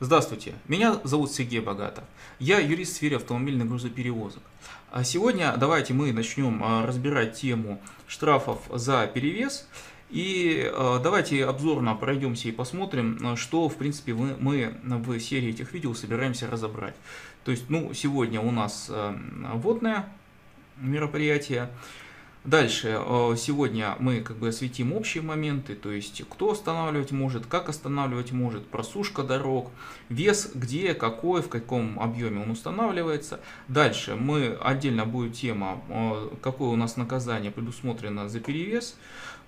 Здравствуйте, меня зовут Сергей Богатов, я юрист в сфере автомобильных грузоперевозок. А сегодня давайте мы начнем разбирать тему штрафов за перевес, и давайте обзорно пройдемся и посмотрим, что в принципе мы в серии этих видео собираемся разобрать. То есть, сегодня у нас вводное мероприятие. Дальше, сегодня мы осветим общие моменты, то есть кто останавливать может, как останавливать может, просушка дорог, вес где, какой, в каком объеме он устанавливается. Дальше мы отдельно будет тема, какое у нас наказание предусмотрено за перевес,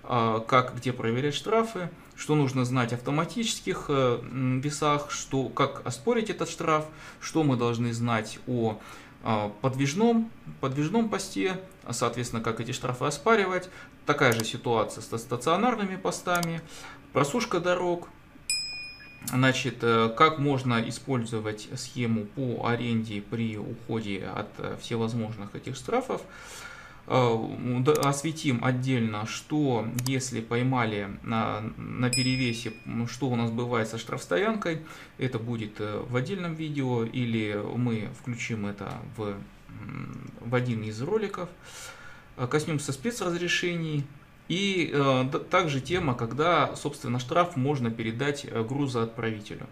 как где проверять штрафы, что нужно знать о автоматических весах, как оспорить этот штраф, что мы должны знать о подвижном посте, соответственно, как эти штрафы оспаривать. Такая же ситуация со стационарными постами, просушка дорог, значит, как можно использовать схему по аренде при уходе от всевозможных этих штрафов. Осветим отдельно, что если поймали на перевесе, что у нас бывает со штрафстоянкой, это будет в отдельном видео, или мы включим это в один из роликов. Коснемся спецразрешений, и также тема, когда, собственно, штраф можно передать грузоотправителю.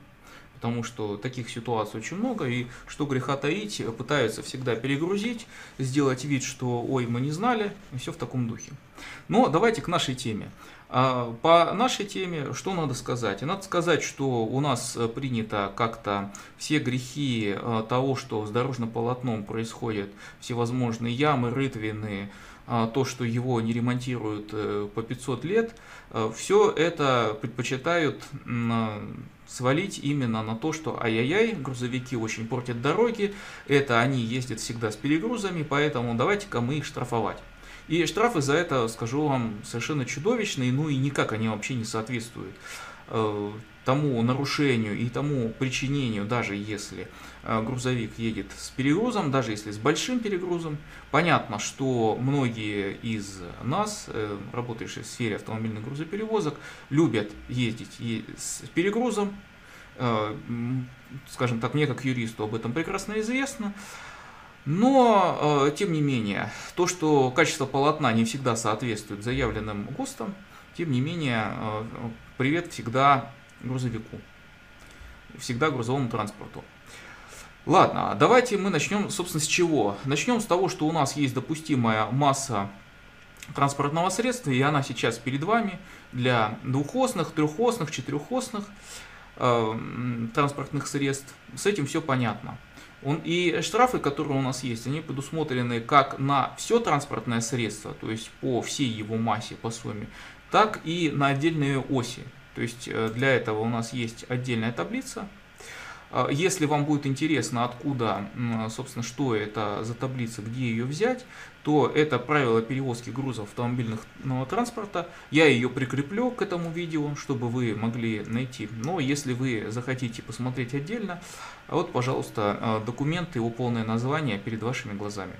Потому что таких ситуаций очень много, и что греха таить, пытаются всегда перегрузить, сделать вид, что «ой, мы не знали», и все в таком духе. Но давайте к нашей теме. По нашей теме что надо сказать? Надо сказать, что у нас принято как-то все грехи того, что с дорожным полотном происходят, всевозможные ямы, рытвины, то, что его не ремонтируют по 500 лет, все это предпочитают свалить именно на то, что ай-яй-яй, грузовики очень портят дороги, это они ездят всегда с перегрузами, поэтому давайте-ка мы их штрафовать. И штрафы за это, скажу вам, совершенно чудовищные, и никак они вообще не соответствуют тому нарушению и тому причинению, даже если грузовик едет с перегрузом, даже если с большим перегрузом. Понятно, что многие из нас, работающих в сфере автомобильных грузоперевозок, любят ездить с перегрузом. Скажем так, мне как юристу об этом прекрасно известно. Но, тем не менее, то, что качество полотна не всегда соответствует заявленным ГОСТам, тем не менее, привет всегда грузовику, всегда грузовому транспорту. Ладно, давайте мы начнем, собственно, с чего? Начнем с того, что у нас есть допустимая масса транспортного средства, и она сейчас перед вами для двухосных, трехосных, четырехосных транспортных средств. С этим все понятно. И штрафы, которые у нас есть, они предусмотрены как на все транспортное средство, то есть по всей его массе, по сумме, так и на отдельные оси. То есть для этого у нас есть отдельная таблица. Если вам будет интересно, откуда, собственно, что это за таблица, где ее взять, то это правило перевозки грузов автомобильного транспорта. Я ее прикреплю к этому видео, чтобы вы могли найти. Но если вы захотите посмотреть отдельно, вот, пожалуйста, документ, его полное название перед вашими глазами.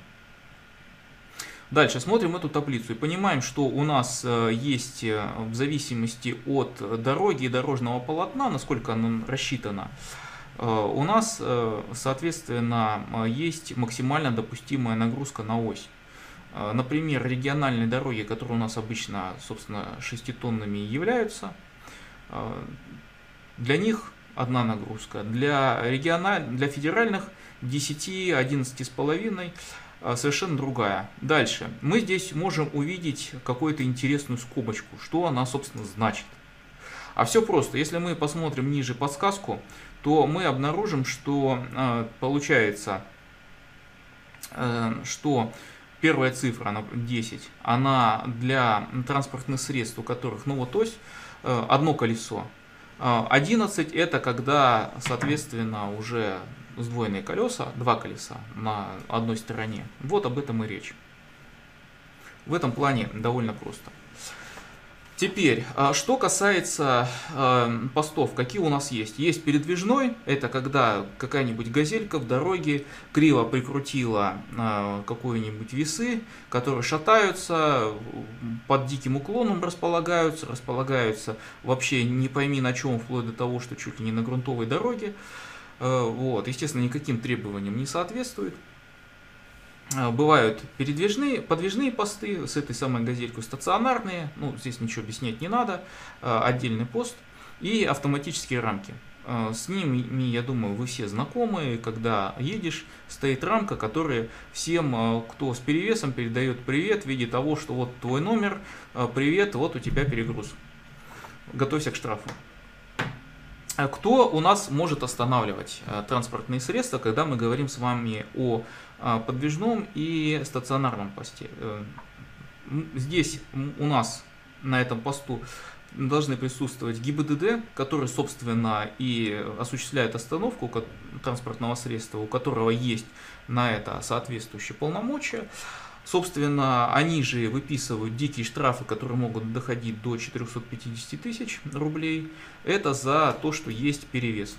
Дальше смотрим эту таблицу и понимаем, что у нас есть в зависимости от дороги и дорожного полотна, насколько она рассчитана, у нас, соответственно, есть максимально допустимая нагрузка на ось. Например, региональные дороги, которые у нас обычно, собственно, 6-тонными являются, для них одна нагрузка. Для федеральных 10–11,5 совершенно другая. Дальше. Мы здесь можем увидеть какую-то интересную скобочку, что она, собственно, значит. А все просто. Если мы посмотрим ниже подсказку, то мы обнаружим, что получается, что первая цифра, она 10, она для транспортных средств, у которых, то есть одно колесо. 11 это когда, соответственно, уже сдвоенные колеса, два колеса на одной стороне. Вот об этом и речь. В этом плане довольно просто. Теперь, что касается постов, какие у нас есть. Есть передвижной, это когда какая-нибудь газелька в дороге криво прикрутила какие-нибудь весы, которые шатаются, под диким уклоном располагаются вообще не пойми на чем, вплоть до того, что чуть ли не на грунтовой дороге. Вот, естественно, никаким требованиям не соответствует. Бывают передвижные, подвижные посты с этой самой газелькой, стационарные, ну здесь ничего объяснять не надо, отдельный пост, и автоматические рамки. С ними, я думаю, вы все знакомы, когда едешь, стоит рамка, которая всем, кто с перевесом, передает привет в виде того, что вот твой номер, привет, вот у тебя перегруз, готовься к штрафу. Кто у нас может останавливать транспортные средства, когда мы говорим с вами о подвижном и стационарном посте? Здесь у нас на этом посту должны присутствовать ГИБДД, который, собственно, и осуществляет остановку транспортного средства, у которого есть на это соответствующие полномочия. Собственно, они же выписывают дикие штрафы, которые могут доходить до 450 тысяч рублей. Это за то, что есть перевес.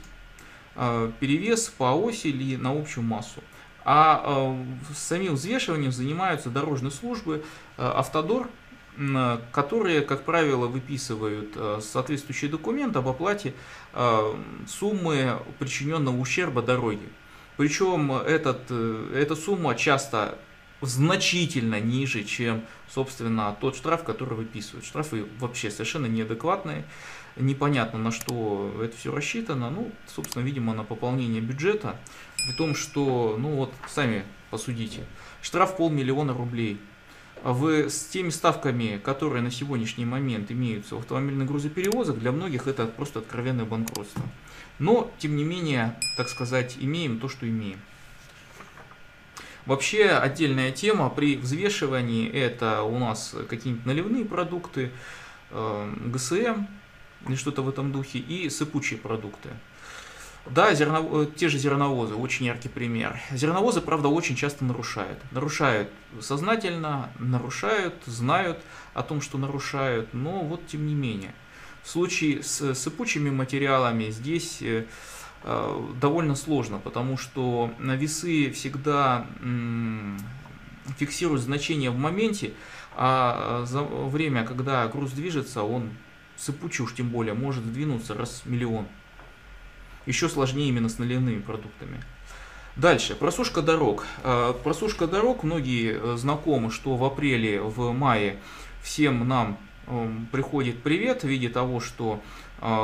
Перевес по оси или на общую массу. А самим взвешиванием занимаются дорожные службы «Автодор», которые, как правило, выписывают соответствующий документ об оплате суммы причиненного ущерба дороге. Причем эта сумма часто значительно ниже, чем, собственно, тот штраф, который выписывают. Штрафы вообще совершенно неадекватные, непонятно, на что это все рассчитано. Ну, собственно, видимо, на пополнение бюджета, при том, что, ну вот, сами посудите, штраф полмиллиона рублей. С теми ставками, которые на сегодняшний момент имеются в автомобильных грузоперевозок, для многих это просто откровенное банкротство. Но, тем не менее, так сказать, имеем то, что имеем. Вообще отдельная тема при взвешивании — это у нас какие-нибудь наливные продукты, ГСМ, что-то в этом духе, и сыпучие продукты. Да, те же зерновозы, очень яркий пример. Зерновозы, правда, очень часто нарушают. Нарушают сознательно, нарушают, знают о том, что нарушают, но вот тем не менее. В случае с сыпучими материалами здесь довольно сложно, потому что весы всегда фиксируют значение в моменте, а за время, когда груз движется, он сыпучий уж тем более может сдвинуться раз в миллион. Еще сложнее именно с наливными продуктами. Дальше, просушка дорог. Просушка дорог, многие знакомы, что в апреле, в мае всем нам приходит привет в виде того, что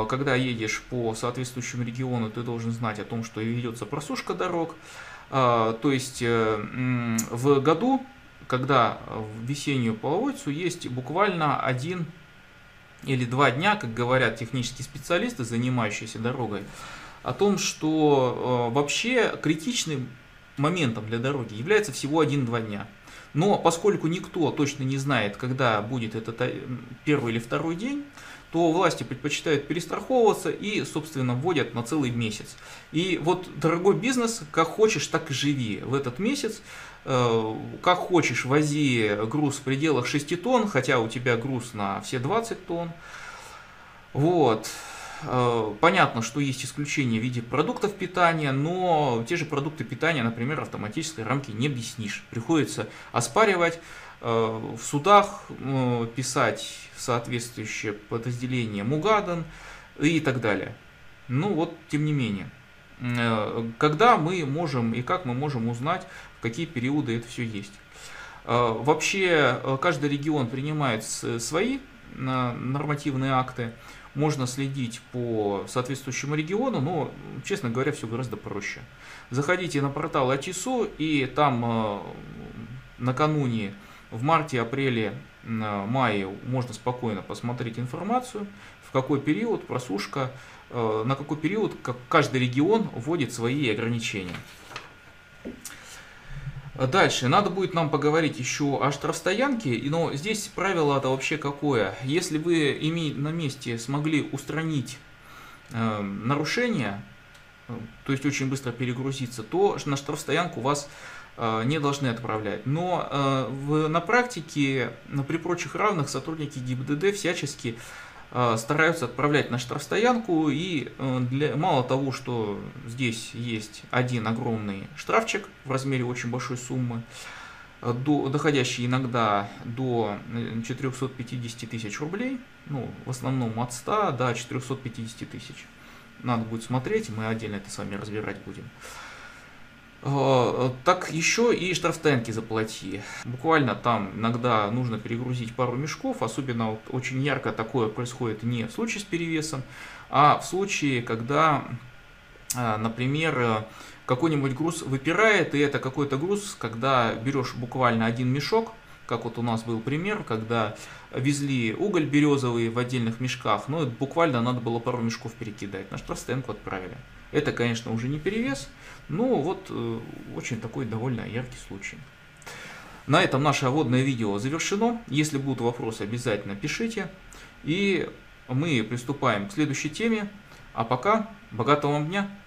когда едешь по соответствующему региону, ты должен знать о том, что ведется просушка дорог. То есть в году, когда в весеннюю половодицу, есть буквально один или два дня, как говорят технические специалисты, занимающиеся дорогой, о том, что вообще критичным моментом для дороги является всего 1-2 дня. Но поскольку никто точно не знает, когда будет этот первый или второй день, то власти предпочитают перестраховываться и, собственно, вводят на целый месяц. И вот, дорогой бизнес, как хочешь, так и живи в этот месяц. Как хочешь, вози груз в пределах 6 тонн, хотя у тебя груз на все 20 тонн. Вот. Понятно, что есть исключения в виде продуктов питания, но те же продукты питания, например, автоматической рамки не объяснишь. Приходится оспаривать, в судах писать в соответствующее подразделение МУГАДАН и так далее. Ну вот, тем не менее, когда мы можем и как мы можем узнать, в какие периоды это все есть. Вообще, каждый регион принимает свои нормативные акты. Можно следить по соответствующему региону, но, честно говоря, все гораздо проще. Заходите на портал АЧИСУ, и там накануне, в марте, апреле, мае, можно спокойно посмотреть информацию, в какой период просушка, на какой период каждый регион вводит свои ограничения. Дальше, надо будет нам поговорить еще о штрафстоянке, но здесь правило-то вообще какое? Если вы на месте смогли устранить нарушение, то есть очень быстро перегрузиться, то на штрафстоянку вас не должны отправлять. Но на практике, при прочих равных, сотрудники ГИБДД всячески стараются отправлять на штрафстоянку. И мало того, что здесь есть один огромный штрафчик в размере очень большой суммы, доходящий иногда до 450 тысяч рублей, ну, в основном от 100 до 450 тысяч. Надо будет смотреть, мы отдельно это с вами разбирать будем. Так еще и штрафстоянки заплати. Буквально там иногда нужно перегрузить пару мешков, особенно вот очень ярко такое происходит не в случае с перевесом, а в случае, когда, например, какой-нибудь груз выпирает, и это какой-то груз, когда берешь буквально один мешок, как вот у нас был пример, когда везли уголь березовый в отдельных мешках, но буквально надо было пару мешков перекидать, на штрафстоянку отправили. Это, конечно, уже не перевес, но вот очень такой довольно яркий случай. На этом наше вводное видео завершено. Если будут вопросы, обязательно пишите. И мы приступаем к следующей теме. А пока, богатого вам дня!